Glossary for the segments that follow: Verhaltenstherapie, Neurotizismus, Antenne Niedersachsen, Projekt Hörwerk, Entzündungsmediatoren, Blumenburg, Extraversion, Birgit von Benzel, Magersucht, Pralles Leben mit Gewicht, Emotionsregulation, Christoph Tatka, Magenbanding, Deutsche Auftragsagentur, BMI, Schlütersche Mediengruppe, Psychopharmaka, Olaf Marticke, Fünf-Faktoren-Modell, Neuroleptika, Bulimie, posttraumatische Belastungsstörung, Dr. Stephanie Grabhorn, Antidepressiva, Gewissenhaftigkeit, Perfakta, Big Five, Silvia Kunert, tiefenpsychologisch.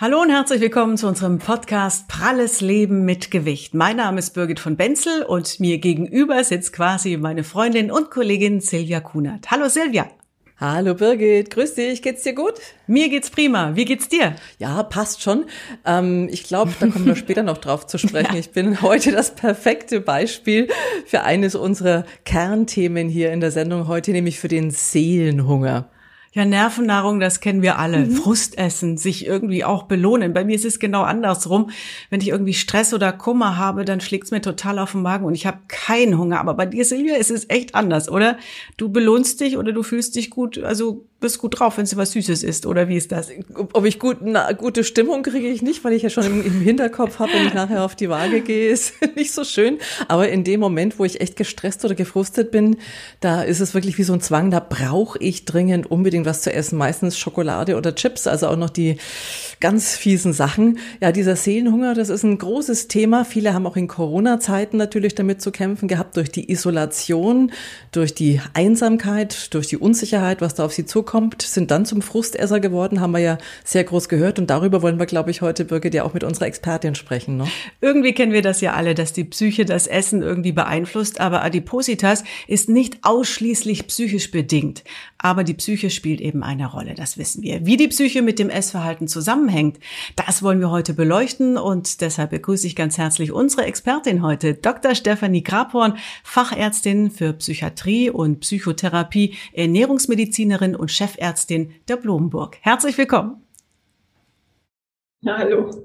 Hallo und herzlich willkommen zu unserem Podcast Pralles Leben mit Gewicht. Mein Name ist Birgit von Benzel und mir gegenüber sitzt quasi meine Freundin und Kollegin Silvia Kunert. Hallo Silvia. Hallo Birgit, grüß dich, geht's dir gut? Mir geht's prima, wie geht's dir? Ja, passt schon. Ich glaube, da kommen wir später noch drauf zu sprechen. Ja. Ich bin heute das perfekte Beispiel für eines unserer Kernthemen hier in der Sendung heute, nämlich für den Seelenhunger. Ja, Nervennahrung, das kennen wir alle. Mhm. Frustessen, sich irgendwie auch belohnen. Bei mir ist es genau andersrum. Wenn ich irgendwie Stress oder Kummer habe, dann schlägt's mir total auf den Magen und ich habe keinen Hunger. Aber bei dir, Silvia, ist es echt anders, oder? Du belohnst dich oder du fühlst dich gut, also bist gut drauf, wenn es was Süßes ist, oder wie ist das? Ob ich gute Stimmung kriege ich nicht, weil ich ja schon im Hinterkopf habe, wenn ich nachher auf die Waage gehe, ist nicht so schön. Aber in dem Moment, wo ich echt gestresst oder gefrustet bin, da ist es wirklich wie so ein Zwang, da brauche ich dringend unbedingt was zu essen, meistens Schokolade oder Chips, also auch noch die ganz fiesen Sachen. Ja, dieser Seelenhunger, das ist ein großes Thema. Viele haben auch in Corona-Zeiten natürlich damit zu kämpfen gehabt, durch die Isolation, durch die Einsamkeit, durch die Unsicherheit, was da auf sie zukommt. Sind dann zum Frustesser geworden, haben wir ja sehr groß gehört. Und darüber wollen wir, glaube ich, heute, Birgit, ja auch mit unserer Expertin sprechen. Ne? Irgendwie kennen wir das ja alle, dass die Psyche das Essen irgendwie beeinflusst. Aber Adipositas ist nicht ausschließlich psychisch bedingt. Aber die Psyche spielt eben eine Rolle, das wissen wir. Wie die Psyche mit dem Essverhalten zusammenhängt, das wollen wir heute beleuchten. Und deshalb begrüße ich ganz herzlich unsere Expertin heute, Dr. Stephanie Grabhorn, Fachärztin für Psychiatrie und Psychotherapie, Ernährungsmedizinerin und Chefärztin der Blumenburg. Herzlich willkommen. Ja, hallo.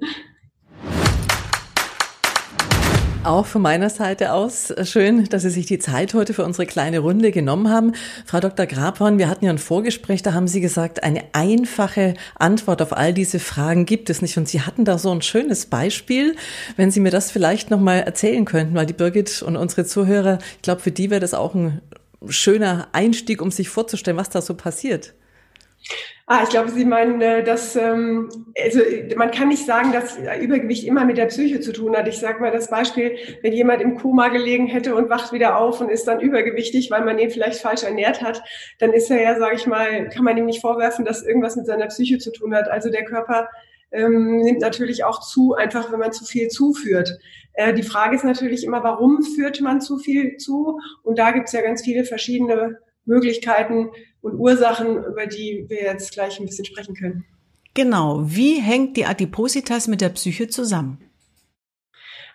Auch von meiner Seite aus schön, dass Sie sich die Zeit heute für unsere kleine Runde genommen haben. Frau Dr. Grabhorn, wir hatten ja ein Vorgespräch, da haben Sie gesagt, eine einfache Antwort auf all diese Fragen gibt es nicht. Und Sie hatten da so ein schönes Beispiel, wenn Sie mir das vielleicht nochmal erzählen könnten, weil die Birgit und unsere Zuhörer, ich glaube, für die wäre das auch ein schöner Einstieg, um sich vorzustellen, was da so passiert. Ich glaube, Sie meinen, dass also man kann nicht sagen, dass Übergewicht immer mit der Psyche zu tun hat. Ich sage mal das Beispiel, wenn jemand im Koma gelegen hätte und wacht wieder auf und ist dann übergewichtig, weil man ihn vielleicht falsch ernährt hat, dann ist er ja, sage ich mal, kann man ihm nicht vorwerfen, dass irgendwas mit seiner Psyche zu tun hat. Also der Körper nimmt natürlich auch zu, einfach wenn man zu viel zuführt. Die Frage ist natürlich immer, warum führt man zu viel zu? Und da gibt es ja ganz viele verschiedene Möglichkeiten und Ursachen, über die wir jetzt gleich ein bisschen sprechen können. Genau. Wie hängt die Adipositas mit der Psyche zusammen?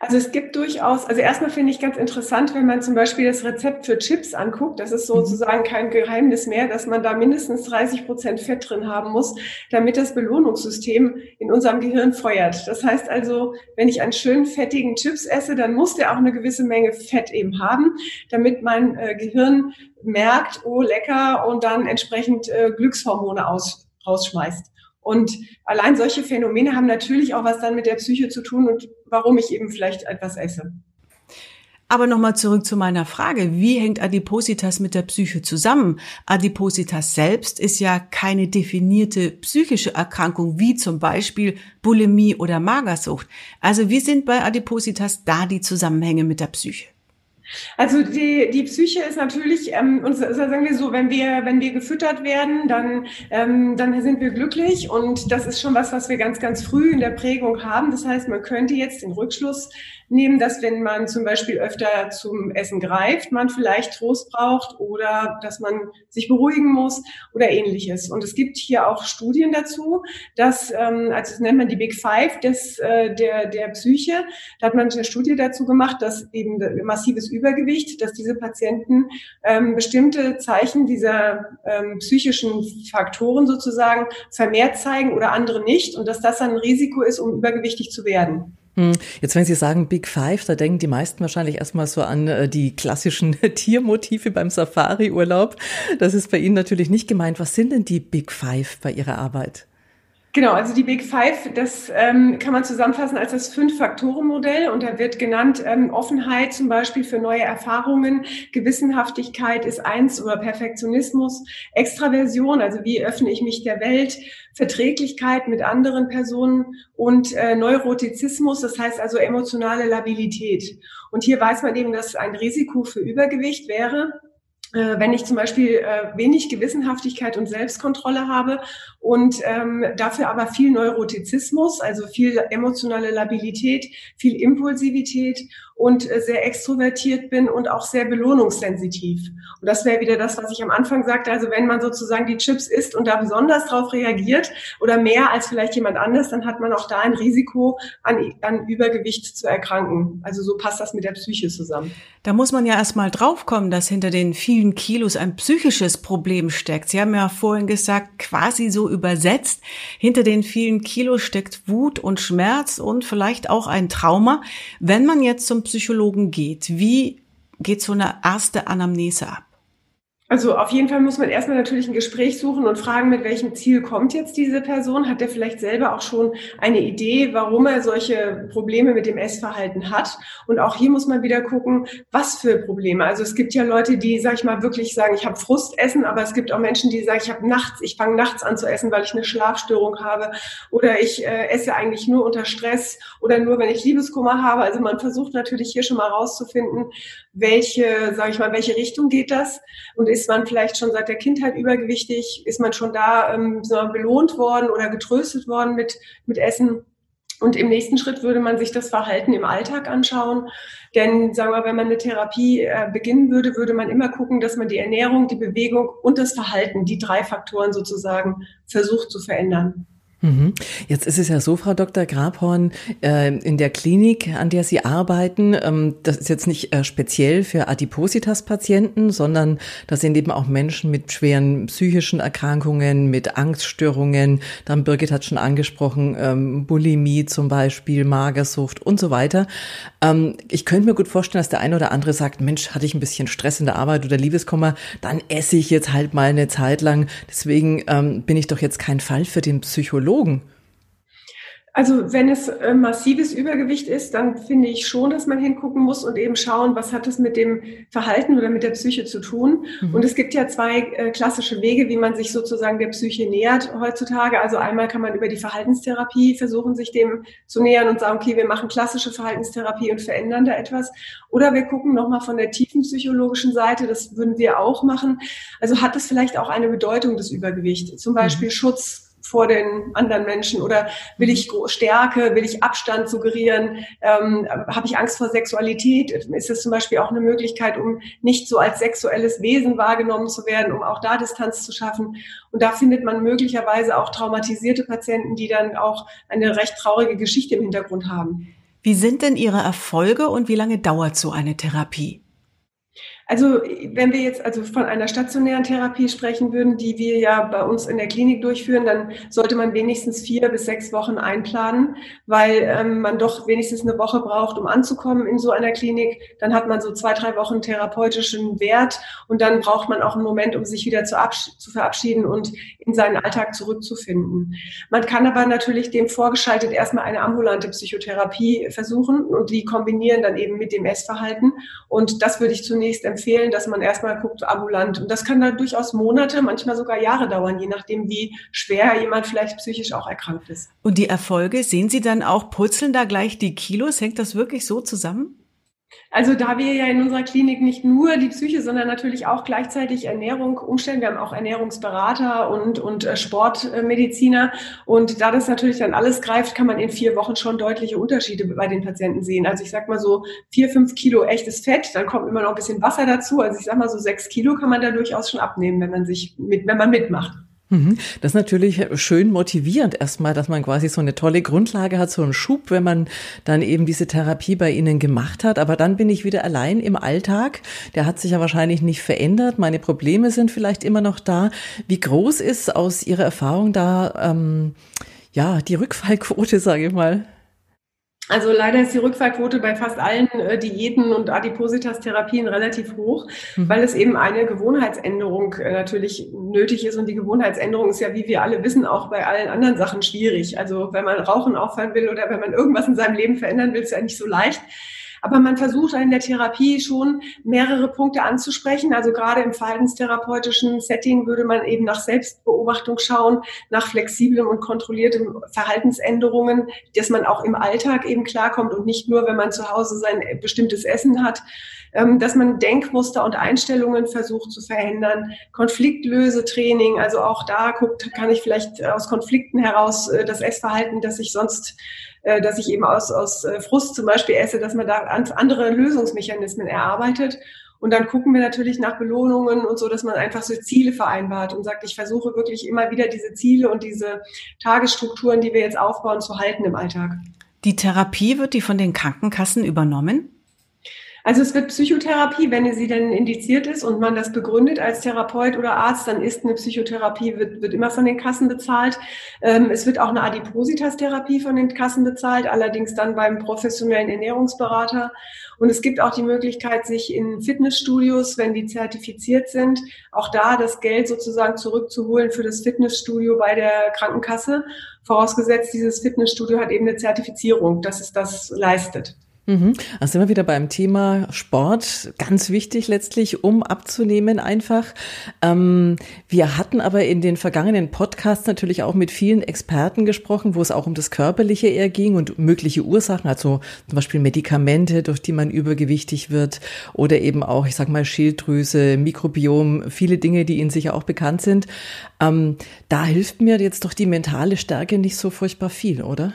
Also es gibt durchaus, also erstmal finde ich ganz interessant, wenn man zum Beispiel das Rezept für Chips anguckt, das ist sozusagen kein Geheimnis mehr, dass man da mindestens 30% Fett drin haben muss, damit das Belohnungssystem in unserem Gehirn feuert. Das heißt also, wenn ich einen schönen fettigen Chips esse, dann muss der auch eine gewisse Menge Fett eben haben, damit mein Gehirn merkt, oh lecker, und dann entsprechend Glückshormone rausschmeißt. Und allein solche Phänomene haben natürlich auch was dann mit der Psyche zu tun und warum ich eben vielleicht etwas esse. Aber nochmal zurück zu meiner Frage, wie hängt Adipositas mit der Psyche zusammen? Adipositas selbst ist ja keine definierte psychische Erkrankung, wie zum Beispiel Bulimie oder Magersucht. Also wie sind bei Adipositas da die Zusammenhänge mit der Psyche? Also die Psyche ist natürlich, sagen wir so, wenn wir gefüttert werden, dann sind wir glücklich, und das ist schon was wir ganz, ganz früh in der Prägung haben. Das heißt, man könnte jetzt den Rückschluss nehmen, dass wenn man zum Beispiel öfter zum Essen greift, man vielleicht Trost braucht oder dass man sich beruhigen muss oder Ähnliches. Und es gibt hier auch Studien dazu, dass, also das nennt man die Big Five der Psyche, da hat man eine Studie dazu gemacht, dass eben massives Übergewicht, dass diese Patienten bestimmte Zeichen dieser psychischen Faktoren sozusagen vermehrt zeigen oder andere nicht, und dass das dann ein Risiko ist, um übergewichtig zu werden. Jetzt, wenn Sie sagen Big Five, da denken die meisten wahrscheinlich erstmal so an die klassischen Tiermotive beim Safari-Urlaub. Das ist bei Ihnen natürlich nicht gemeint. Was sind denn die Big Five bei Ihrer Arbeit? Genau, also die Big Five, das kann man zusammenfassen als das Fünf-Faktoren-Modell, und da wird genannt Offenheit zum Beispiel für neue Erfahrungen, Gewissenhaftigkeit ist eins, oder Perfektionismus, Extraversion, also wie öffne ich mich der Welt, Verträglichkeit mit anderen Personen, und Neurotizismus, das heißt also emotionale Labilität. Und hier weiß man eben, dass ein Risiko für Übergewicht wäre, wenn ich zum Beispiel wenig Gewissenhaftigkeit und Selbstkontrolle habe und dafür aber viel Neurotizismus, also viel emotionale Labilität, viel Impulsivität und sehr extrovertiert bin und auch sehr belohnungssensitiv. Und das wäre wieder das, was ich am Anfang sagte, also wenn man sozusagen die Chips isst und da besonders drauf reagiert oder mehr als vielleicht jemand anders, dann hat man auch da ein Risiko, an Übergewicht zu erkranken. Also so passt das mit der Psyche zusammen. Da muss man ja erstmal drauf kommen, dass hinter den vielen Kilos ein psychisches Problem steckt. Sie haben ja vorhin gesagt, quasi so übersetzt, hinter den vielen Kilos steckt Wut und Schmerz und vielleicht auch ein Trauma. Wenn man jetzt zum Psychologen geht, wie geht so eine erste Anamnese ab? Also auf jeden Fall muss man erstmal natürlich ein Gespräch suchen und fragen, mit welchem Ziel kommt jetzt diese Person? Hat er vielleicht selber auch schon eine Idee, warum er solche Probleme mit dem Essverhalten hat? Und auch hier muss man wieder gucken, was für Probleme. Also es gibt ja Leute, die, sag ich mal, wirklich sagen, ich habe Frustessen, aber es gibt auch Menschen, die sagen, ich fange nachts an zu essen, weil ich eine Schlafstörung habe oder ich esse eigentlich nur unter Stress oder nur, wenn ich Liebeskummer habe. Also man versucht natürlich hier schon mal rauszufinden, welche Richtung geht das? Und ist man vielleicht schon seit der Kindheit übergewichtig? Ist man schon da belohnt worden oder getröstet worden mit Essen? Und im nächsten Schritt würde man sich das Verhalten im Alltag anschauen. Denn, sagen wir, wenn man eine Therapie beginnen würde, würde man immer gucken, dass man die Ernährung, die Bewegung und das Verhalten, die drei Faktoren sozusagen, versucht zu verändern. Jetzt ist es ja so, Frau Dr. Grabhorn, in der Klinik, an der Sie arbeiten, das ist jetzt nicht speziell für Adipositas-Patienten, sondern das sind eben auch Menschen mit schweren psychischen Erkrankungen, mit Angststörungen, dann Birgit hat schon angesprochen, Bulimie zum Beispiel, Magersucht und so weiter. Ich könnte mir gut vorstellen, dass der eine oder andere sagt, Mensch, hatte ich ein bisschen Stress in der Arbeit oder Liebeskummer, dann esse ich jetzt halt mal eine Zeit lang, deswegen bin ich doch jetzt kein Fall für den Psychologen. Also wenn es massives Übergewicht ist, dann finde ich schon, dass man hingucken muss und eben schauen, was hat es mit dem Verhalten oder mit der Psyche zu tun. Mhm. Und es gibt ja zwei klassische Wege, wie man sich sozusagen der Psyche nähert heutzutage. Also einmal kann man über die Verhaltenstherapie versuchen, sich dem zu nähern und sagen, okay, wir machen klassische Verhaltenstherapie und verändern da etwas. Oder wir gucken nochmal von der tiefenpsychologischen Seite, das würden wir auch machen. Also hat es vielleicht auch eine Bedeutung des Übergewichts, zum Beispiel Schutz vor den anderen Menschen oder will ich Stärke, will ich Abstand suggerieren, habe ich Angst vor Sexualität, ist es zum Beispiel auch eine Möglichkeit, um nicht so als sexuelles Wesen wahrgenommen zu werden, um auch da Distanz zu schaffen. Und da findet man möglicherweise auch traumatisierte Patienten, die dann auch eine recht traurige Geschichte im Hintergrund haben. Wie sind denn Ihre Erfolge und wie lange dauert so eine Therapie? Also wenn wir jetzt von einer stationären Therapie sprechen würden, die wir ja bei uns in der Klinik durchführen, dann sollte man wenigstens 4 bis 6 Wochen einplanen, weil man doch wenigstens eine Woche braucht, um anzukommen in so einer Klinik. Dann hat man so 2-3 Wochen therapeutischen Wert und dann braucht man auch einen Moment, um sich wieder zu verabschieden und in seinen Alltag zurückzufinden. Man kann aber natürlich dem vorgeschaltet erstmal eine ambulante Psychotherapie versuchen und die kombinieren dann eben mit dem Essverhalten. Und das würde ich zunächst empfehlen, dass man erstmal guckt, ambulant. Und das kann dann durchaus Monate, manchmal sogar Jahre dauern, je nachdem, wie schwer jemand vielleicht psychisch auch erkrankt ist. Und die Erfolge, sehen Sie dann auch, purzeln da gleich die Kilos? Hängt das wirklich so zusammen? Also da wir ja in unserer Klinik nicht nur die Psyche, sondern natürlich auch gleichzeitig Ernährung umstellen, wir haben auch Ernährungsberater und Sportmediziner und da das natürlich dann alles greift, kann man in 4 Wochen schon deutliche Unterschiede bei den Patienten sehen. Also ich sag mal so 4-5 Kilo echtes Fett, dann kommt immer noch ein bisschen Wasser dazu, also ich sag mal so 6 Kilo kann man da durchaus schon abnehmen, wenn man mitmacht. Das ist natürlich schön motivierend erstmal, dass man quasi so eine tolle Grundlage hat, so einen Schub, wenn man dann eben diese Therapie bei Ihnen gemacht hat. Aber dann bin ich wieder allein im Alltag. Der hat sich ja wahrscheinlich nicht verändert. Meine Probleme sind vielleicht immer noch da. Wie groß ist aus Ihrer Erfahrung da die Rückfallquote, sage ich mal? Also leider ist die Rückfallquote bei fast allen Diäten und Adipositas-Therapien relativ hoch, weil es eben eine Gewohnheitsänderung natürlich nötig ist. Und die Gewohnheitsänderung ist ja, wie wir alle wissen, auch bei allen anderen Sachen schwierig. Also wenn man Rauchen aufhören will oder wenn man irgendwas in seinem Leben verändern will, ist ja nicht so leicht. Aber man versucht in der Therapie schon mehrere Punkte anzusprechen. Also gerade im verhaltenstherapeutischen Setting würde man eben nach Selbstbeobachtung schauen, nach flexiblem und kontrollierten Verhaltensänderungen, dass man auch im Alltag eben klarkommt und nicht nur, wenn man zu Hause sein bestimmtes Essen hat, dass man Denkmuster und Einstellungen versucht zu verhindern. Konfliktlösetraining, also auch da guckt, kann ich vielleicht aus Konflikten heraus das Essverhalten, das ich eben aus Frust zum Beispiel esse, dass man da andere Lösungsmechanismen erarbeitet. Und dann gucken wir natürlich nach Belohnungen und so, dass man einfach so Ziele vereinbart und sagt, ich versuche wirklich immer wieder diese Ziele und diese Tagesstrukturen, die wir jetzt aufbauen, zu halten im Alltag. Die Therapie, wird die von den Krankenkassen übernommen? Also es wird Psychotherapie, wenn sie denn indiziert ist und man das begründet als Therapeut oder Arzt, dann ist eine Psychotherapie, wird immer von den Kassen bezahlt. Es wird auch eine Adipositas-Therapie von den Kassen bezahlt, allerdings dann beim professionellen Ernährungsberater. Und es gibt auch die Möglichkeit, sich in Fitnessstudios, wenn die zertifiziert sind, auch da das Geld sozusagen zurückzuholen für das Fitnessstudio bei der Krankenkasse, vorausgesetzt, dieses Fitnessstudio hat eben eine Zertifizierung, dass es das leistet. Also sind wir wieder beim Thema Sport, ganz wichtig letztlich, um abzunehmen einfach. Wir hatten aber in den vergangenen Podcasts natürlich auch mit vielen Experten gesprochen, wo es auch um das Körperliche eher ging und mögliche Ursachen, also zum Beispiel Medikamente, durch die man übergewichtig wird oder eben auch, ich sag mal, Schilddrüse, Mikrobiom, viele Dinge, die Ihnen sicher auch bekannt sind. Da hilft mir jetzt doch die mentale Stärke nicht so furchtbar viel, oder?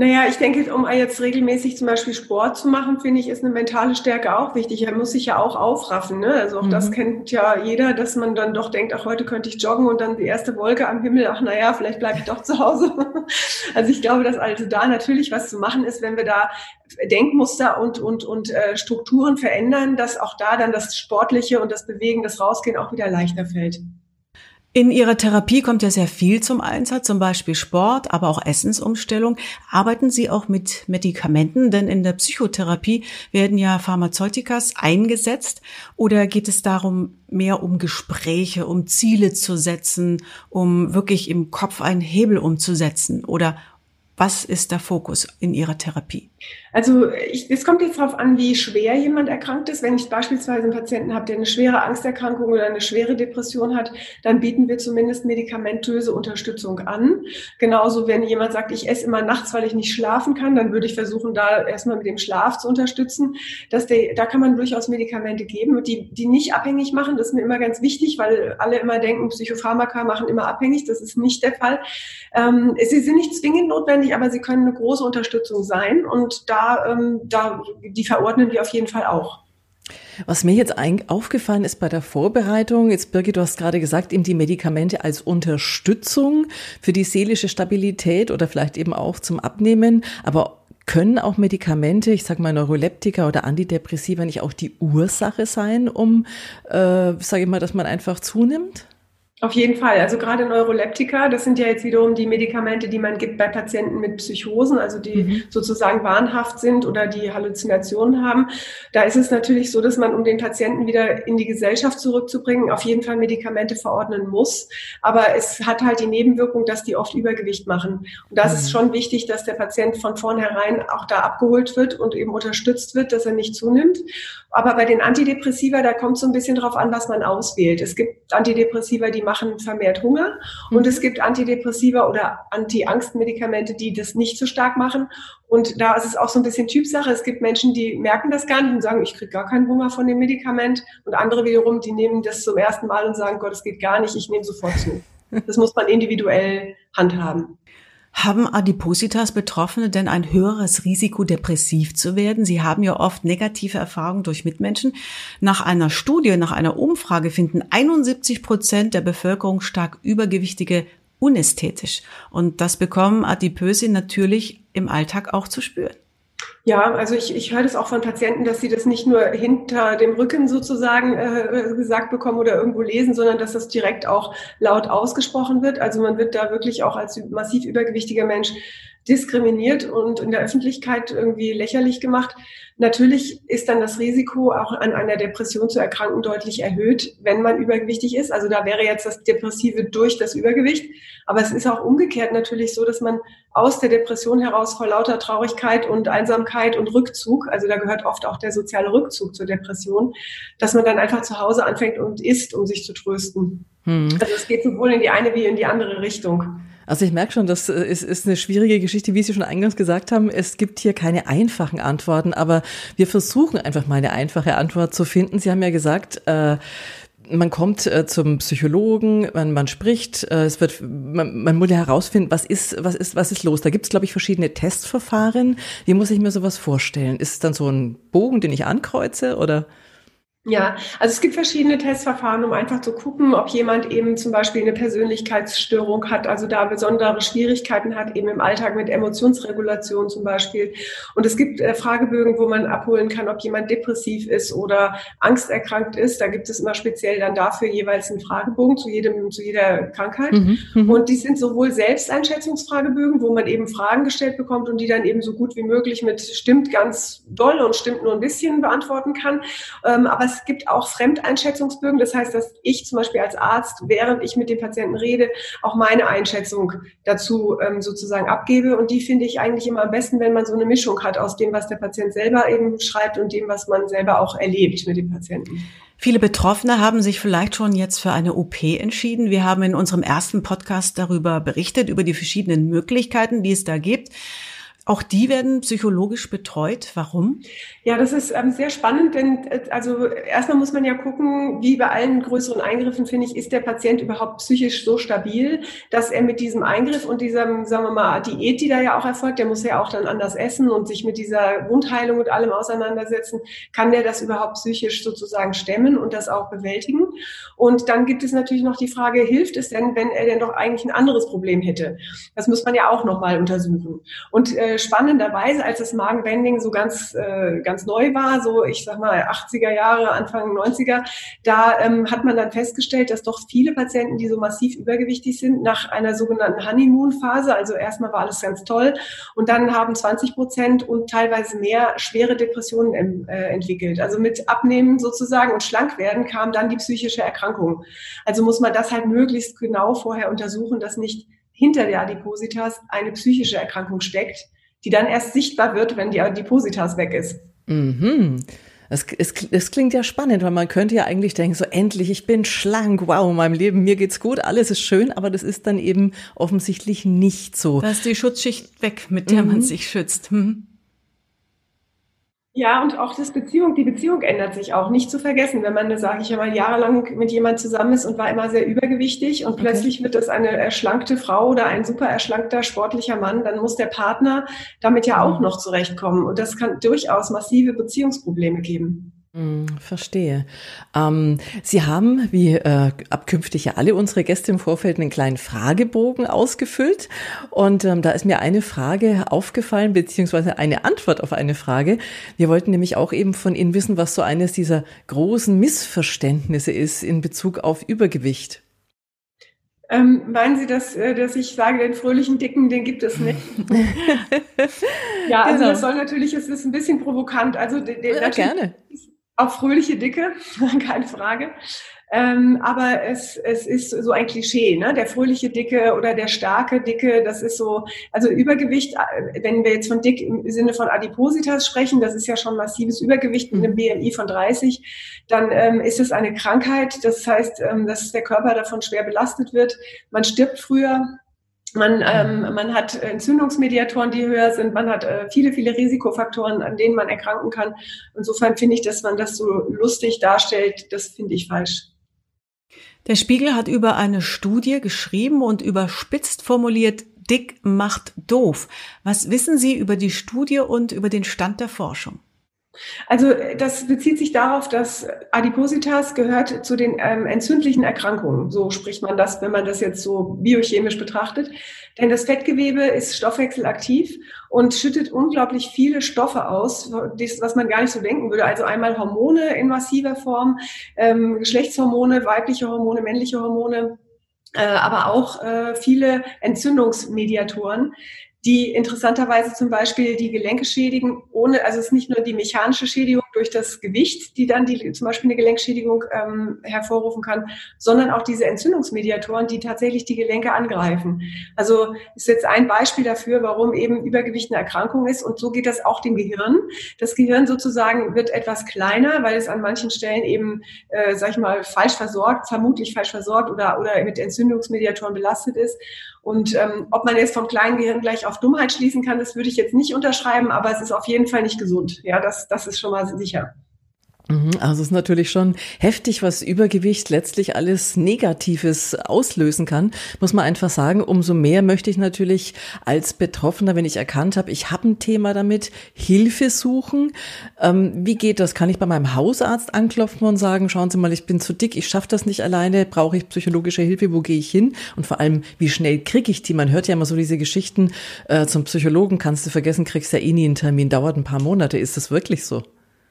Naja, ich denke, um jetzt regelmäßig zum Beispiel Sport zu machen, finde ich, ist eine mentale Stärke auch wichtig. Man muss sich ja auch aufraffen, ne? Also auch das kennt ja jeder, dass man dann doch denkt, ach, heute könnte ich joggen und dann die erste Wolke am Himmel, ach naja, vielleicht bleibe ich doch zu Hause. Also ich glaube, dass also da natürlich was zu machen ist, wenn wir da Denkmuster und Strukturen verändern, dass auch da dann das Sportliche und das Bewegen, das Rausgehen auch wieder leichter fällt. In Ihrer Therapie kommt ja sehr viel zum Einsatz, zum Beispiel Sport, aber auch Essensumstellung. Arbeiten Sie auch mit Medikamenten? Denn in der Psychotherapie werden ja Pharmazeutikas eingesetzt. Oder geht es darum, mehr um Gespräche, um Ziele zu setzen, um wirklich im Kopf einen Hebel umzusetzen? Oder was ist der Fokus in Ihrer Therapie? Also es kommt jetzt darauf an, wie schwer jemand erkrankt ist. Wenn ich beispielsweise einen Patienten habe, der eine schwere Angsterkrankung oder eine schwere Depression hat, dann bieten wir zumindest medikamentöse Unterstützung an. Genauso, wenn jemand sagt, ich esse immer nachts, weil ich nicht schlafen kann, dann würde ich versuchen, da erstmal mit dem Schlaf zu unterstützen. Da kann man durchaus Medikamente geben, die nicht abhängig machen. Das ist mir immer ganz wichtig, weil alle immer denken, Psychopharmaka machen immer abhängig. Das ist nicht der Fall. Sie sind nicht zwingend notwendig, aber sie können eine große Unterstützung sein. Und da die verordnen wir auf jeden Fall auch. Was mir jetzt aufgefallen ist bei der Vorbereitung, jetzt Birgit, du hast gerade gesagt, eben die Medikamente als Unterstützung für die seelische Stabilität oder vielleicht eben auch zum Abnehmen, aber können auch Medikamente, ich sage mal Neuroleptika oder Antidepressiva, nicht auch die Ursache sein, um, sage ich mal, dass man einfach zunimmt? Auf jeden Fall. Also gerade Neuroleptika, das sind ja jetzt wiederum die Medikamente, die man gibt bei Patienten mit Psychosen, also die sozusagen wahnhaft sind oder die Halluzinationen haben. Da ist es natürlich so, dass man, um den Patienten wieder in die Gesellschaft zurückzubringen, auf jeden Fall Medikamente verordnen muss. Aber es hat halt die Nebenwirkung, dass die oft Übergewicht machen. Und das ist schon wichtig, dass der Patient von vornherein auch da abgeholt wird und eben unterstützt wird, dass er nicht zunimmt. Aber bei den Antidepressiva, da kommt es so ein bisschen drauf an, was man auswählt. Es gibt Antidepressiva, die machen vermehrt Hunger. Und es gibt Antidepressiva oder Anti-Angst-Medikamente, die das nicht so stark machen. Und da ist es auch so ein bisschen Typsache. Es gibt Menschen, die merken das gar nicht und sagen, ich kriege gar keinen Hunger von dem Medikament. Und andere wiederum, die nehmen das zum ersten Mal und sagen, Gott, es geht gar nicht, ich nehme sofort zu. Das muss man individuell handhaben. Haben Adipositas-Betroffene denn ein höheres Risiko, depressiv zu werden? Sie haben ja oft negative Erfahrungen durch Mitmenschen. Nach einer Studie, nach einer Umfrage finden 71% der Bevölkerung stark Übergewichtige unästhetisch. Und das bekommen Adipöse natürlich im Alltag auch zu spüren. Ja, also ich höre das auch von Patienten, dass sie das nicht nur hinter dem Rücken sozusagen gesagt bekommen oder irgendwo lesen, sondern dass das direkt auch laut ausgesprochen wird. Also man wird da wirklich auch als massiv übergewichtiger Mensch diskriminiert und in der Öffentlichkeit irgendwie lächerlich gemacht. Natürlich ist dann das Risiko, auch an einer Depression zu erkranken, deutlich erhöht, wenn man übergewichtig ist. Also da wäre jetzt das Depressive durch das Übergewicht. Aber es ist auch umgekehrt natürlich so, dass man aus der Depression heraus vor lauter Traurigkeit und Einsamkeit und Rückzug, also da gehört oft auch der soziale Rückzug zur Depression, dass man dann einfach zu Hause anfängt und isst, um sich zu trösten. Also es geht sowohl in die eine wie in die andere Richtung. Also ich merke schon, das ist eine schwierige Geschichte, wie Sie schon eingangs gesagt haben. Es gibt hier keine einfachen Antworten, aber wir versuchen einfach mal eine einfache Antwort zu finden. Sie haben ja gesagt, man kommt zum Psychologen, man spricht, man muss ja herausfinden, was ist los. Da gibt es, glaube ich, verschiedene Testverfahren. Wie muss ich mir sowas vorstellen? Ist es dann so ein Bogen, den ich ankreuze oder? Ja, also es gibt verschiedene Testverfahren, um einfach zu gucken, ob jemand eben zum Beispiel eine Persönlichkeitsstörung hat, also da besondere Schwierigkeiten hat, eben im Alltag mit Emotionsregulation zum Beispiel. Und es gibt Fragebögen, wo man abholen kann, ob jemand depressiv ist oder angsterkrankt ist. Da gibt es immer speziell dann dafür jeweils einen Fragebogen zu jeder Krankheit. Und die sind sowohl Selbsteinschätzungsfragebögen, wo man eben Fragen gestellt bekommt und die dann eben so gut wie möglich mit stimmt ganz doll und stimmt nur ein bisschen beantworten kann. Aber es gibt auch Fremdeinschätzungsbögen, das heißt, dass ich zum Beispiel als Arzt, während ich mit dem Patienten rede, auch meine Einschätzung dazu sozusagen abgebe. Und die finde ich eigentlich immer am besten, wenn man so eine Mischung hat aus dem, was der Patient selber eben schreibt und dem, was man selber auch erlebt mit dem Patienten. Viele Betroffene haben sich vielleicht schon jetzt für eine OP entschieden. Wir haben in unserem ersten Podcast darüber berichtet, über die verschiedenen Möglichkeiten, die es da gibt. Auch die werden psychologisch betreut. Warum? Ja, das ist sehr spannend, denn also erstmal muss man ja gucken, wie bei allen größeren Eingriffen, finde ich, ist der Patient überhaupt psychisch so stabil, dass er mit diesem Eingriff und dieser, sagen wir mal, Diät, die da ja auch erfolgt, der muss ja auch dann anders essen und sich mit dieser Wundheilung und allem auseinandersetzen, kann der das überhaupt psychisch sozusagen stemmen und das auch bewältigen? Und dann gibt es natürlich noch die Frage, hilft es denn, wenn er denn doch eigentlich ein anderes Problem hätte? Das muss man ja auch nochmal untersuchen. Und spannenderweise, als das Magenbanding so ganz neu war, so ich sag mal 80er Jahre, Anfang 90er, da hat man dann festgestellt, dass doch viele Patienten, die so massiv übergewichtig sind, nach einer sogenannten Honeymoon-Phase, also erstmal war alles ganz toll und dann haben 20% und teilweise mehr schwere Depressionen entwickelt. Also mit Abnehmen sozusagen und schlank werden kam dann die psychische Erkrankung. Also muss man das halt möglichst genau vorher untersuchen, dass nicht hinter der Adipositas eine psychische Erkrankung steckt, die dann erst sichtbar wird, wenn die Adipositas weg ist. Mhm. Es klingt ja spannend, weil man könnte ja eigentlich denken, so endlich, ich bin schlank, wow, in meinem Leben, mir geht's gut, alles ist schön, aber das ist dann eben offensichtlich nicht so. Da ist die Schutzschicht weg, mit der man sich schützt. Ja, und auch die Beziehung ändert sich auch. Nicht zu vergessen, wenn man, sage ich einmal, jahrelang mit jemandem zusammen ist und war immer sehr übergewichtig und plötzlich wird das eine erschlankte Frau oder ein super erschlankter, sportlicher Mann, dann muss der Partner damit ja auch noch zurechtkommen. Und das kann durchaus massive Beziehungsprobleme geben. Verstehe. Sie haben, wie abkünftig ja alle unsere Gäste im Vorfeld, einen kleinen Fragebogen ausgefüllt und da ist mir eine Frage aufgefallen, beziehungsweise eine Antwort auf eine Frage. Wir wollten nämlich auch eben von Ihnen wissen, was so eines dieser großen Missverständnisse ist in Bezug auf Übergewicht. Meinen Sie, dass ich sage, den fröhlichen Dicken, den gibt es nicht? Ja, also genau. Das soll natürlich, es ist ein bisschen provokant. Also ja, gerne. Auch fröhliche Dicke, keine Frage. Aber es ist so ein Klischee, ne? Der fröhliche Dicke oder der starke Dicke, das ist so, also Übergewicht, wenn wir jetzt von dick im Sinne von Adipositas sprechen, das ist ja schon massives Übergewicht mit einem BMI von 30, dann ist es eine Krankheit, das heißt, dass der Körper davon schwer belastet wird, man stirbt früher. Man hat Entzündungsmediatoren, die höher sind. Man hat viele, viele Risikofaktoren, an denen man erkranken kann. Insofern finde ich, dass man das so lustig darstellt, das finde ich falsch. Der Spiegel hat über eine Studie geschrieben und überspitzt formuliert, dick macht doof. Was wissen Sie über die Studie und über den Stand der Forschung? Also das bezieht sich darauf, dass Adipositas gehört zu den entzündlichen Erkrankungen. So spricht man das, wenn man das jetzt so biochemisch betrachtet. Denn das Fettgewebe ist stoffwechselaktiv und schüttet unglaublich viele Stoffe aus, was man gar nicht so denken würde. Also einmal Hormone in massiver Form, Geschlechtshormone, weibliche Hormone, männliche Hormone, aber auch viele Entzündungsmediatoren, die interessanterweise zum Beispiel die Gelenke schädigen, also es ist nicht nur die mechanische Schädigung durch das Gewicht, die dann zum Beispiel eine Gelenkschädigung hervorrufen kann, sondern auch diese Entzündungsmediatoren, die tatsächlich die Gelenke angreifen. Also ist jetzt ein Beispiel dafür, warum eben Übergewicht eine Erkrankung ist, und so geht das auch dem Gehirn. Das Gehirn sozusagen wird etwas kleiner, weil es an manchen Stellen eben, vermutlich falsch versorgt oder mit Entzündungsmediatoren belastet ist. Und ob man jetzt vom kleinen Gehirn gleich auf Dummheit schließen kann, das würde ich jetzt nicht unterschreiben, aber es ist auf jeden Fall nicht gesund. Ja, das ist schon mal sicher. Also es ist natürlich schon heftig, was Übergewicht letztlich alles Negatives auslösen kann, muss man einfach sagen. Umso mehr möchte ich natürlich als Betroffener, wenn ich erkannt habe, ich habe ein Thema damit, Hilfe suchen. Wie geht das? Kann ich bei meinem Hausarzt anklopfen und sagen, schauen Sie mal, ich bin zu dick, ich schaffe das nicht alleine, brauche ich psychologische Hilfe, wo gehe ich hin? Und vor allem, wie schnell kriege ich die? Man hört ja immer so diese Geschichten, zum Psychologen kannst du vergessen, kriegst ja eh nie einen Termin, dauert ein paar Monate. Ist das wirklich so?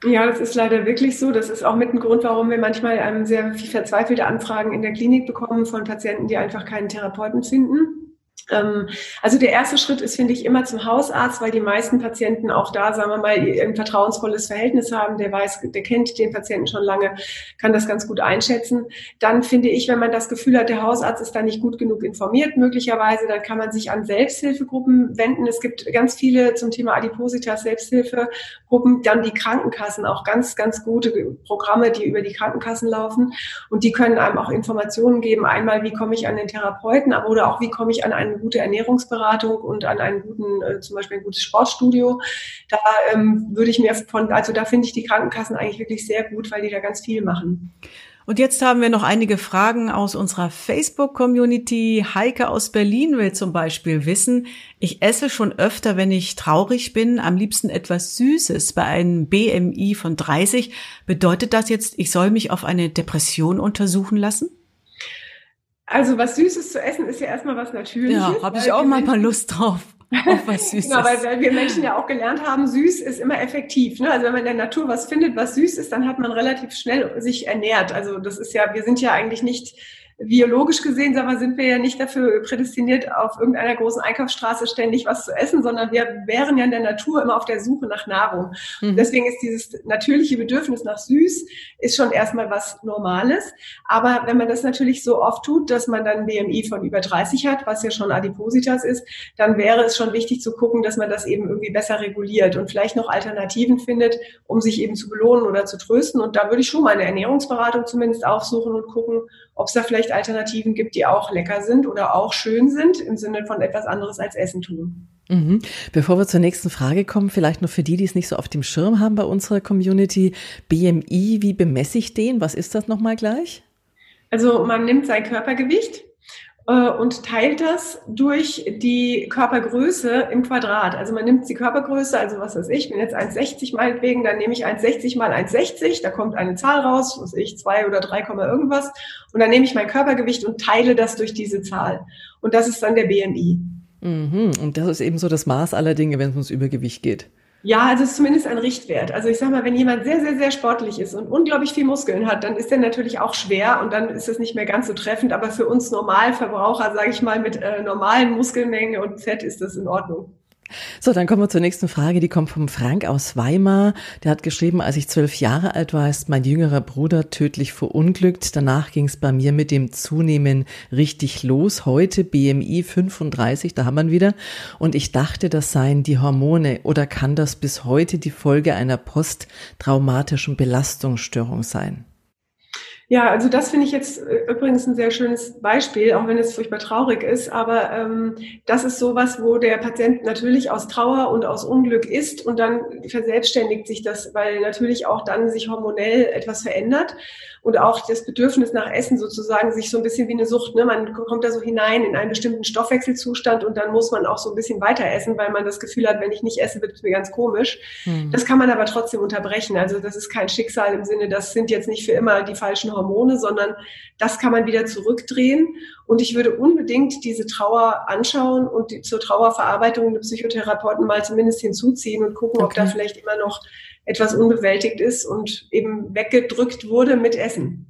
Ja, das ist leider wirklich so. Das ist auch mit ein Grund, warum wir manchmal sehr viel verzweifelte Anfragen in der Klinik bekommen von Patienten, die einfach keinen Therapeuten finden. Also der erste Schritt ist, finde ich, immer zum Hausarzt, weil die meisten Patienten auch da, sagen wir mal, ein vertrauensvolles Verhältnis haben. Der kennt den Patienten schon lange, kann das ganz gut einschätzen. Dann finde ich, wenn man das Gefühl hat, der Hausarzt ist da nicht gut genug informiert, möglicherweise, dann kann man sich an Selbsthilfegruppen wenden. Es gibt ganz viele zum Thema Adipositas Selbsthilfegruppen, dann die Krankenkassen, auch ganz, ganz gute Programme, die über die Krankenkassen laufen. Und die können einem auch Informationen geben. Einmal, wie komme ich an den Therapeuten, aber oder auch, wie komme ich an eine gute Ernährungsberatung und an einen guten, zum Beispiel ein gutes Sportstudio. Da würde ich mir da finde ich die Krankenkassen eigentlich wirklich sehr gut, weil die da ganz viel machen. Und jetzt haben wir noch einige Fragen aus unserer Facebook-Community. Heike aus Berlin will zum Beispiel wissen, ich esse schon öfter, wenn ich traurig bin, am liebsten etwas Süßes. Bei einem BMI von 30 bedeutet das jetzt, ich soll mich auf eine Depression untersuchen lassen? Also was Süßes zu essen ist ja erstmal was Natürliches. Ja, habe ich auch mal Lust drauf. Auf was Süßes. Genau, weil wir Menschen ja auch gelernt haben, süß ist immer effektiv. Ne? Also wenn man in der Natur was findet, was süß ist, dann hat man relativ schnell sich ernährt. Also das ist ja, wir sind ja eigentlich nicht biologisch gesehen, sind wir ja nicht dafür prädestiniert, auf irgendeiner großen Einkaufsstraße ständig was zu essen, sondern wir wären ja in der Natur immer auf der Suche nach Nahrung. Mhm. Deswegen ist dieses natürliche Bedürfnis nach süß ist schon erstmal was Normales. Aber wenn man das natürlich so oft tut, dass man dann BMI von über 30 hat, was ja schon Adipositas ist, dann wäre es schon wichtig zu gucken, dass man das eben irgendwie besser reguliert und vielleicht noch Alternativen findet, um sich eben zu belohnen oder zu trösten. Und da würde ich schon mal eine Ernährungsberatung zumindest aufsuchen und gucken, ob es da vielleicht Alternativen gibt, die auch lecker sind oder auch schön sind, im Sinne von etwas anderes als Essen tun. Mhm. Bevor wir zur nächsten Frage kommen, vielleicht noch für die, die es nicht so auf dem Schirm haben bei unserer Community, BMI, wie bemesse ich den? Was ist das nochmal gleich? Also man nimmt sein Körpergewicht und teilt das durch die Körpergröße im Quadrat. Also man nimmt die Körpergröße, also was weiß ich, bin jetzt 1,60 meinetwegen, dann nehme ich 1,60 mal 1,60, da kommt eine Zahl raus, was weiß ich, 2 oder 3, irgendwas. Und dann nehme ich mein Körpergewicht und teile das durch diese Zahl. Und das ist dann der BMI. Mhm, und das ist eben so das Maß aller Dinge, wenn es ums Übergewicht geht. Ja, also es ist zumindest ein Richtwert. Also ich sag mal, wenn jemand sehr, sehr, sehr sportlich ist und unglaublich viel Muskeln hat, dann ist der natürlich auch schwer und dann ist es nicht mehr ganz so treffend. Aber für uns Normalverbraucher, sage ich mal, mit normalen Muskelmengen und Fett ist das in Ordnung. So, dann kommen wir zur nächsten Frage, die kommt vom Frank aus Weimar. Der hat geschrieben, als ich 12 Jahre alt war, ist mein jüngerer Bruder tödlich verunglückt. Danach ging es bei mir mit dem Zunehmen richtig los. Heute BMI 35, da haben wir ihn wieder. Und ich dachte, das seien die Hormone. Oder kann das bis heute die Folge einer posttraumatischen Belastungsstörung sein? Ja, also das finde ich jetzt übrigens ein sehr schönes Beispiel, auch wenn es furchtbar traurig ist, aber das ist sowas, wo der Patient natürlich aus Trauer und aus Unglück ist und dann verselbstständigt sich das, weil natürlich auch dann sich hormonell etwas verändert und auch das Bedürfnis nach Essen sozusagen sich so ein bisschen wie eine Sucht, ne? Man kommt da so hinein in einen bestimmten Stoffwechselzustand und dann muss man auch so ein bisschen weiter essen, weil man das Gefühl hat, wenn ich nicht esse, wird es mir ganz komisch. Mhm. Das kann man aber trotzdem unterbrechen, also das ist kein Schicksal im Sinne, das sind jetzt nicht für immer die falschen Hormone, sondern das kann man wieder zurückdrehen. Und ich würde unbedingt diese Trauer anschauen und zur Trauerverarbeitung einen Psychotherapeuten mal zumindest hinzuziehen und gucken, ob da vielleicht immer noch etwas unbewältigt ist und eben weggedrückt wurde mit Essen.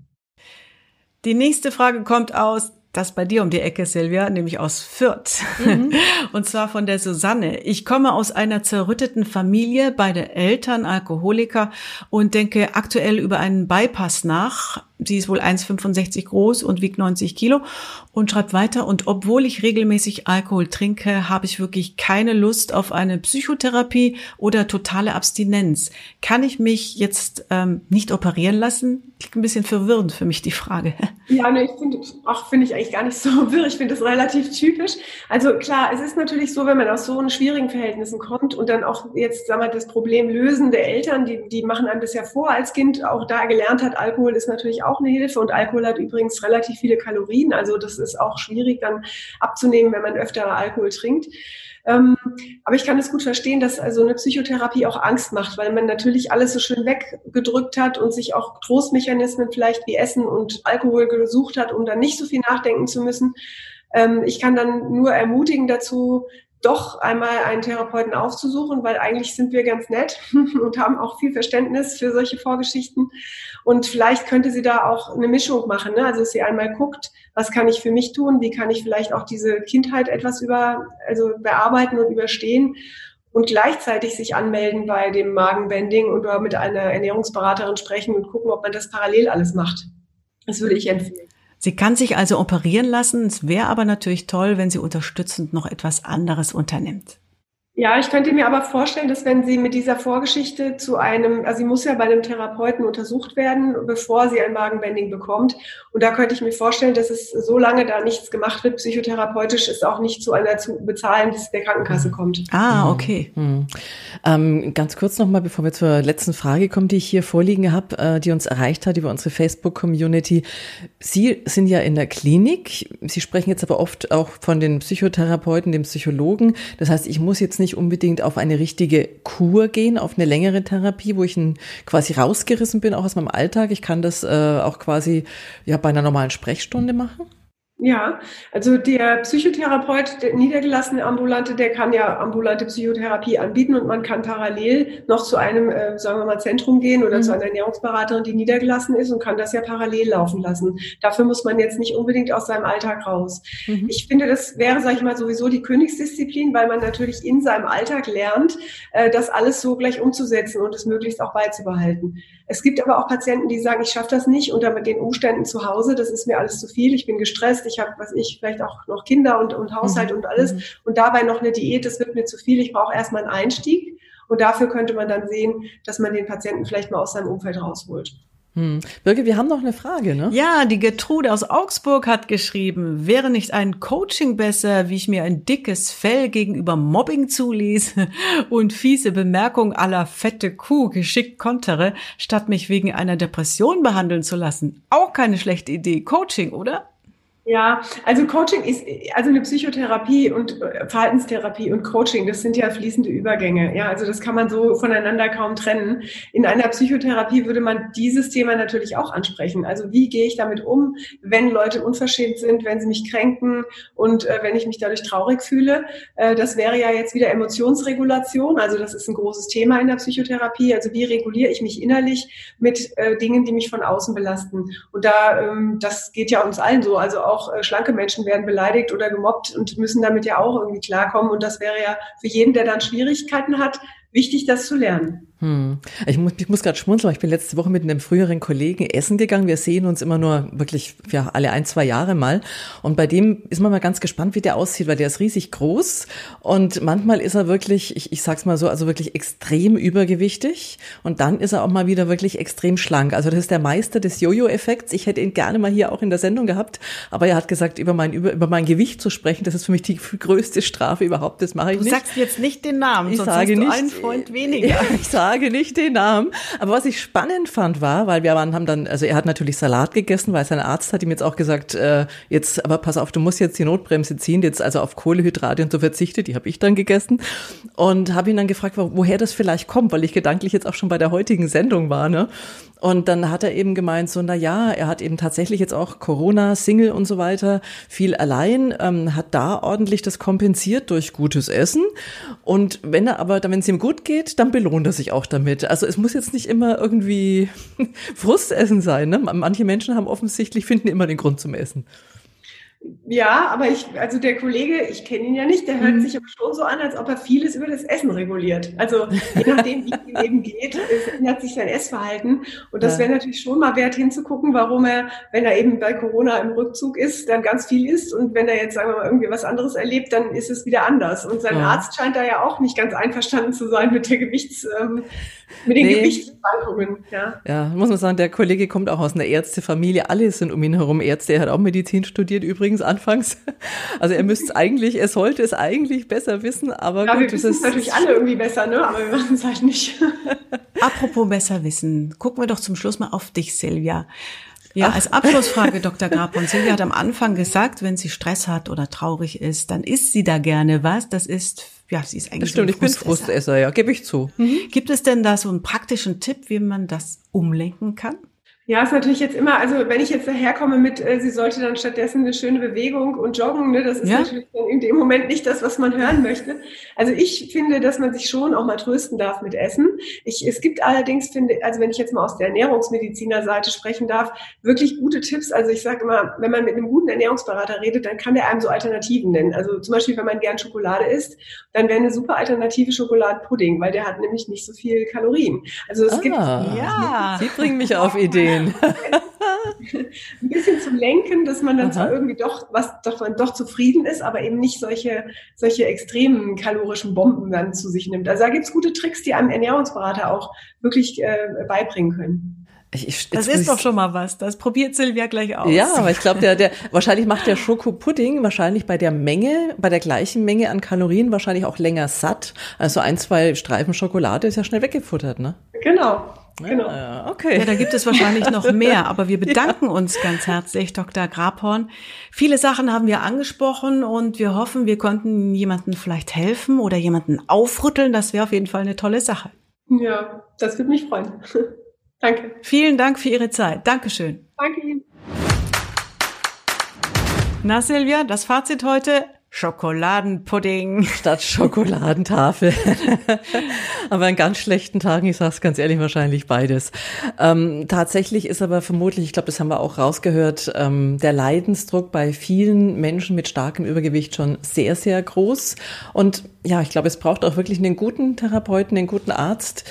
Die nächste Frage kommt aus das bei dir um die Ecke, Silvia, nämlich aus Fürth. Mhm. Und zwar von der Susanne. Ich komme aus einer zerrütteten Familie, beide Eltern Alkoholiker, und denke aktuell über einen Bypass nach. Sie ist wohl 1,65 groß und wiegt 90 Kilo und schreibt weiter. Und obwohl ich regelmäßig Alkohol trinke, habe ich wirklich keine Lust auf eine Psychotherapie oder totale Abstinenz. Kann ich mich jetzt nicht operieren lassen? Klingt ein bisschen verwirrend für mich, die Frage. Ja, ne, finde ich eigentlich gar nicht so wirr. Ich finde das relativ typisch. Also klar, es ist natürlich so, wenn man aus so schwierigen Verhältnissen kommt und dann auch jetzt, sagen wir mal, das Problem lösen der Eltern, die machen einem das ja vor als Kind, auch da gelernt hat, Alkohol ist natürlich auch eine Hilfe, und Alkohol hat übrigens relativ viele Kalorien, also das ist auch schwierig dann abzunehmen, wenn man öfter Alkohol trinkt. Aber ich kann es gut verstehen, dass also eine Psychotherapie auch Angst macht, weil man natürlich alles so schön weggedrückt hat und sich auch Trostmechanismen vielleicht wie Essen und Alkohol gesucht hat, um dann nicht so viel nachdenken zu müssen. Ich kann dann nur ermutigen dazu, doch einmal einen Therapeuten aufzusuchen, weil eigentlich sind wir ganz nett und haben auch viel Verständnis für solche Vorgeschichten. Und vielleicht könnte sie da auch eine Mischung machen, ne? Also dass sie einmal guckt, was kann ich für mich tun, wie kann ich vielleicht auch diese Kindheit etwas bearbeiten und überstehen, und gleichzeitig sich anmelden bei dem Magenbanding oder mit einer Ernährungsberaterin sprechen und gucken, ob man das parallel alles macht. Das würde ich empfehlen. Sie kann sich also operieren lassen. Es wäre aber natürlich toll, wenn sie unterstützend noch etwas anderes unternimmt. Ja, ich könnte mir aber vorstellen, dass wenn sie mit dieser Vorgeschichte sie muss ja bei einem Therapeuten untersucht werden, bevor sie ein Magenbanding bekommt. Und da könnte ich mir vorstellen, dass es, solange da nichts gemacht wird, psychotherapeutisch, es auch nicht zu einer zu Bezahlenliste der Krankenkasse kommt. Ah, okay. Mhm. Ganz kurz nochmal, bevor wir zur letzten Frage kommen, die ich hier vorliegen habe, die uns erreicht hat über unsere Facebook-Community. Sie sind ja in der Klinik. Sie sprechen jetzt aber oft auch von den Psychotherapeuten, dem Psychologen. Das heißt, ich muss jetzt nicht unbedingt auf eine richtige Kur gehen, auf eine längere Therapie, wo ich quasi rausgerissen bin, auch aus meinem Alltag. Ich kann das auch quasi bei einer normalen Sprechstunde machen. Ja, also der Psychotherapeut, der niedergelassene Ambulante, der kann ja ambulante Psychotherapie anbieten, und man kann parallel noch zu einem, Zentrum gehen oder zu einer Ernährungsberaterin, die niedergelassen ist, und kann das ja parallel laufen lassen. Dafür muss man jetzt nicht unbedingt aus seinem Alltag raus. Mhm. Ich finde, das wäre, sowieso die Königsdisziplin, weil man natürlich in seinem Alltag lernt, das alles so gleich umzusetzen und es möglichst auch beizubehalten. Es gibt aber auch Patienten, die sagen, ich schaffe das nicht unter den Umständen zu Hause, das ist mir alles zu viel, ich bin gestresst, ich habe, vielleicht auch noch Kinder und Haushalt und alles, und dabei noch eine Diät, das wird mir zu viel, ich brauche erstmal einen Einstieg, und dafür könnte man dann sehen, dass man den Patienten vielleicht mal aus seinem Umfeld rausholt. Birgit, wir haben noch eine Frage, ne? Ja, die Gertrude aus Augsburg hat geschrieben, wäre nicht ein Coaching besser, wie ich mir ein dickes Fell gegenüber Mobbing zulese und fiese Bemerkungen à la fette Kuh geschickt kontere, statt mich wegen einer Depression behandeln zu lassen? Auch keine schlechte Idee. Coaching, oder? Ja, also Coaching ist, also eine Psychotherapie und Verhaltenstherapie und Coaching, das sind ja fließende Übergänge. Ja, also das kann man so voneinander kaum trennen. In einer Psychotherapie würde man dieses Thema natürlich auch ansprechen. Also wie gehe ich damit um, wenn Leute unverschämt sind, wenn sie mich kränken und wenn ich mich dadurch traurig fühle? Das wäre ja jetzt wieder Emotionsregulation. Also das ist ein großes Thema in der Psychotherapie. Also wie reguliere ich mich innerlich mit Dingen, die mich von außen belasten? Und das geht ja uns allen so. Also auch schlanke Menschen werden beleidigt oder gemobbt und müssen damit ja auch irgendwie klarkommen. Und das wäre ja für jeden, der dann Schwierigkeiten hat, wichtig, das zu lernen. Ich muss gerade schmunzeln, ich bin letzte Woche mit einem früheren Kollegen essen gegangen. Wir sehen uns immer nur wirklich alle 1-2 Jahre mal. Und bei dem ist man mal ganz gespannt, wie der aussieht, weil der ist riesig groß. Und manchmal ist er wirklich, ich sag's mal so, also wirklich extrem übergewichtig. Und dann ist er auch mal wieder wirklich extrem schlank. Also das ist der Meister des Jojo-Effekts. Ich hätte ihn gerne mal hier auch in der Sendung gehabt. Aber er hat gesagt, über mein Gewicht zu sprechen, das ist für mich die größte Strafe überhaupt. Das mache ich nicht. Du sagst jetzt nicht den Namen, sonst hast du einen Freund weniger. Ja, ich sage nicht den Namen. Aber was ich spannend fand war, weil er hat natürlich Salat gegessen, weil sein Arzt hat ihm jetzt auch gesagt, jetzt, aber pass auf, du musst jetzt die Notbremse ziehen, jetzt also auf Kohlenhydrate und so verzichtet, die habe ich dann gegessen, und habe ihn dann gefragt, woher das vielleicht kommt, weil ich gedanklich jetzt auch schon bei der heutigen Sendung war, ne? Und dann hat er eben gemeint, er hat eben tatsächlich jetzt auch Corona, Single und so weiter, viel allein, hat da ordentlich das kompensiert durch gutes Essen. Und wenn es ihm gut geht, dann belohnt er sich auch damit. Also es muss jetzt nicht immer irgendwie Frustessen sein, ne? Manche Menschen finden immer den Grund zum Essen. Ja, aber also der Kollege, ich kenne ihn ja nicht, der hört sich aber schon so an, als ob er vieles über das Essen reguliert. Also je nachdem, wie es ihm eben geht, ändert sich sein Essverhalten. Und das wäre natürlich schon mal wert hinzugucken, warum er, wenn er eben bei Corona im Rückzug ist, dann ganz viel isst. Und wenn er jetzt, sagen wir mal, irgendwie was anderes erlebt, dann ist es wieder anders. Und sein Arzt scheint da ja auch nicht ganz einverstanden zu sein mit der Gewichtsschwankungen. Ja, muss man sagen, der Kollege kommt auch aus einer Ärztefamilie. Alle sind um ihn herum Ärzte. Er hat auch Medizin studiert übrigens anfangs. Also er sollte es eigentlich besser wissen, aber ja, gut, wir wissen es natürlich alle irgendwie besser, ne? Aber wir machen es halt nicht. Apropos besser wissen, gucken wir doch zum Schluss mal auf dich, Silvia. Ja, als Abschlussfrage, Dr. Grabhorn. Silvia hat am Anfang gesagt, wenn sie Stress hat oder traurig ist, dann isst sie da gerne was. Sie ist eigentlich Frustesser. Ich bin Frustesser, ja, gebe ich zu. Mhm. Gibt es denn da so einen praktischen Tipp, wie man das umlenken kann? Ja, ist natürlich jetzt immer, also wenn ich jetzt daherkomme mit, sie sollte dann stattdessen eine schöne Bewegung und joggen, ne, das ist natürlich dann in dem Moment nicht das, was man hören möchte. Also ich finde, dass man sich schon auch mal trösten darf mit Essen. Es gibt allerdings, wenn ich jetzt mal aus der Ernährungsmediziner-Seite sprechen darf, wirklich gute Tipps. Also ich sage immer, wenn man mit einem guten Ernährungsberater redet, dann kann der einem so Alternativen nennen. Also zum Beispiel, wenn man gern Schokolade isst, dann wäre eine super Alternative Schokoladenpudding, weil der hat nämlich nicht so viel Kalorien. Also es gibt... Ja, Sie bringen mich auf Ideen. Ein bisschen zum Lenken, dass man dann zwar irgendwie doch zufrieden ist, aber eben nicht solche extremen kalorischen Bomben dann zu sich nimmt. Also da gibt es gute Tricks, die einem Ernährungsberater auch wirklich beibringen können. Das ist doch schon mal was. Das probiert Silvia gleich aus. Ja, aber ich glaube, wahrscheinlich macht der Schokopudding wahrscheinlich bei der gleichen Menge an Kalorien wahrscheinlich auch länger satt. Also 1, 2 Streifen Schokolade ist ja schnell weggefuttert, ne? Genau. Ja, okay. Ja, da gibt es wahrscheinlich noch mehr, aber wir bedanken uns ganz herzlich, Dr. Grabhorn. Viele Sachen haben wir angesprochen und wir hoffen, wir konnten jemandem vielleicht helfen oder jemanden aufrütteln. Das wäre auf jeden Fall eine tolle Sache. Ja, das würde mich freuen. Danke. Vielen Dank für Ihre Zeit. Dankeschön. Danke Ihnen. Na, Silvia, das Fazit heute: Schokoladenpudding statt Schokoladentafel. Aber an ganz schlechten Tagen, ich sage es ganz ehrlich, wahrscheinlich beides. Tatsächlich ist aber vermutlich, ich glaube, das haben wir auch rausgehört, der Leidensdruck bei vielen Menschen mit starkem Übergewicht schon sehr, sehr groß. Und ja, ich glaube, es braucht auch wirklich einen guten Therapeuten, einen guten Arzt,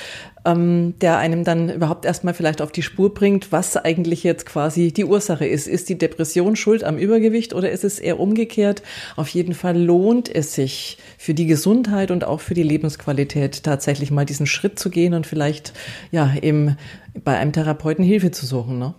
der einem dann überhaupt erstmal vielleicht auf die Spur bringt, was eigentlich jetzt quasi die Ursache ist. Ist die Depression schuld am Übergewicht oder ist es eher umgekehrt? Auf jeden Fall lohnt es sich für die Gesundheit und auch für die Lebensqualität tatsächlich mal diesen Schritt zu gehen und vielleicht bei einem Therapeuten Hilfe zu suchen, ne?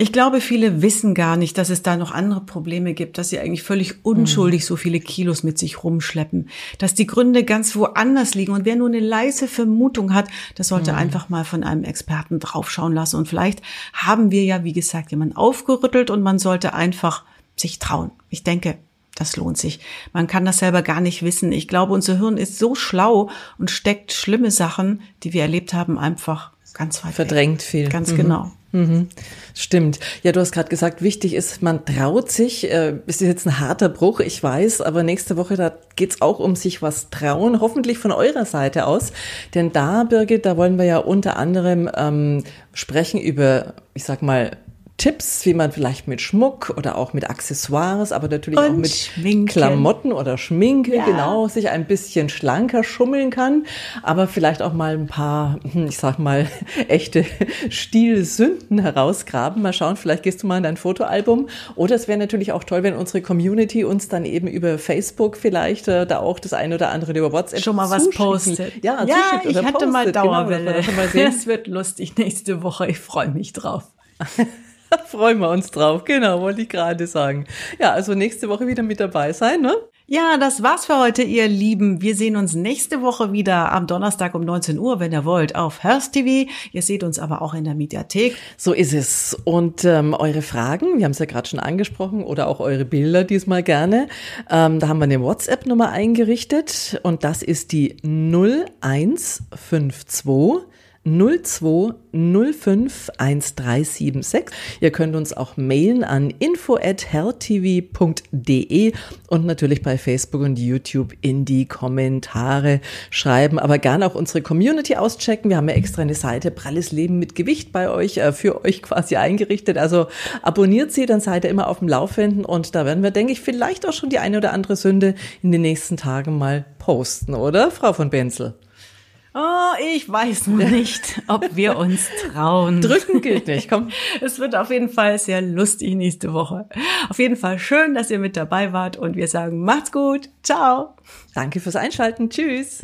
Ich glaube, viele wissen gar nicht, dass es da noch andere Probleme gibt, dass sie eigentlich völlig unschuldig so viele Kilos mit sich rumschleppen, dass die Gründe ganz woanders liegen. Und wer nur eine leise Vermutung hat, das sollte einfach mal von einem Experten draufschauen lassen. Und vielleicht haben wir ja, wie gesagt, jemanden aufgerüttelt und man sollte einfach sich trauen. Ich denke, das lohnt sich. Man kann das selber gar nicht wissen. Ich glaube, unser Hirn ist so schlau und steckt schlimme Sachen, die wir erlebt haben, einfach ganz weit verdrängt weg. Viel. Ganz genau. Mhm. Stimmt. Ja, du hast gerade gesagt, wichtig ist, man traut sich. Ist jetzt ein harter Bruch, ich weiß, aber nächste Woche, da geht's auch um sich was trauen, hoffentlich von eurer Seite aus. Denn da, Birgit, da wollen wir ja unter anderem sprechen über, ich sag mal, Tipps, wie man vielleicht mit Schmuck oder auch mit Accessoires, aber natürlich auch mit Schminken. Klamotten oder Schminke, sich ein bisschen schlanker schummeln kann, aber vielleicht auch mal ein paar, ich sag mal, echte Stilsünden herausgraben. Mal schauen, vielleicht gehst du mal in dein Fotoalbum. Oder es wäre natürlich auch toll, wenn unsere Community uns dann eben über Facebook vielleicht da auch das eine oder andere über WhatsApp schon mal was postet. Ja, zuschickt oder ich hatte postet. Mal Dauerwelle. Genau, das wird lustig nächste Woche. Ich freue mich drauf. Freuen wir uns drauf, genau, wollte ich gerade sagen. Ja, also nächste Woche wieder mit dabei sein, ne? Ja, das war's für heute, ihr Lieben. Wir sehen uns nächste Woche wieder am Donnerstag um 19 Uhr, wenn ihr wollt, auf Hearst TV. Ihr seht uns aber auch in der Mediathek. So ist es. Und eure Fragen, wir haben es ja gerade schon angesprochen, oder auch eure Bilder diesmal gerne. Da haben wir eine WhatsApp-Nummer eingerichtet und das ist die 0152 0205 1376. Ihr könnt uns auch mailen an info@herrtv.de und natürlich bei Facebook und YouTube in die Kommentare schreiben, aber gerne auch unsere Community auschecken. Wir haben ja extra eine Seite Pralles Leben mit Gewicht bei euch, für euch quasi eingerichtet. Also abonniert sie, dann seid ihr immer auf dem Laufenden und da werden wir, denke ich, vielleicht auch schon die eine oder andere Sünde in den nächsten Tagen mal posten, oder, Frau von Benzel? Oh, ich weiß nur nicht, ob wir uns trauen. Drücken gilt nicht, komm. Es wird auf jeden Fall sehr lustig nächste Woche. Auf jeden Fall schön, dass ihr mit dabei wart und wir sagen, macht's gut. Ciao. Danke fürs Einschalten. Tschüss.